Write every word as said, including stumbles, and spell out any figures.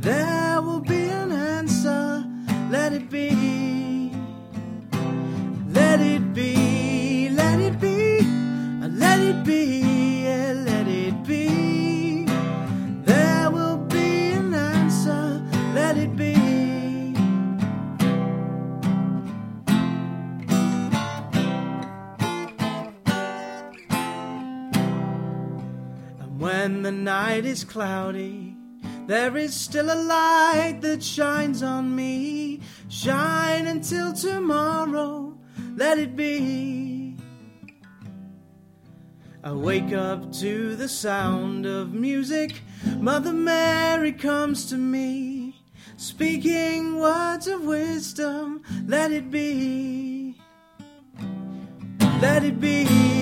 There will be an answer, let it be. Let it be, let it be, let it be, yeah, let it be. There will be an answer, let it be. And when the night is cloudy, there is still a light that shines on me. Shine until tomorrow, let it be. I wake up to the sound of music. Mother Mary comes to me, speaking words of wisdom, let it be. Let it be.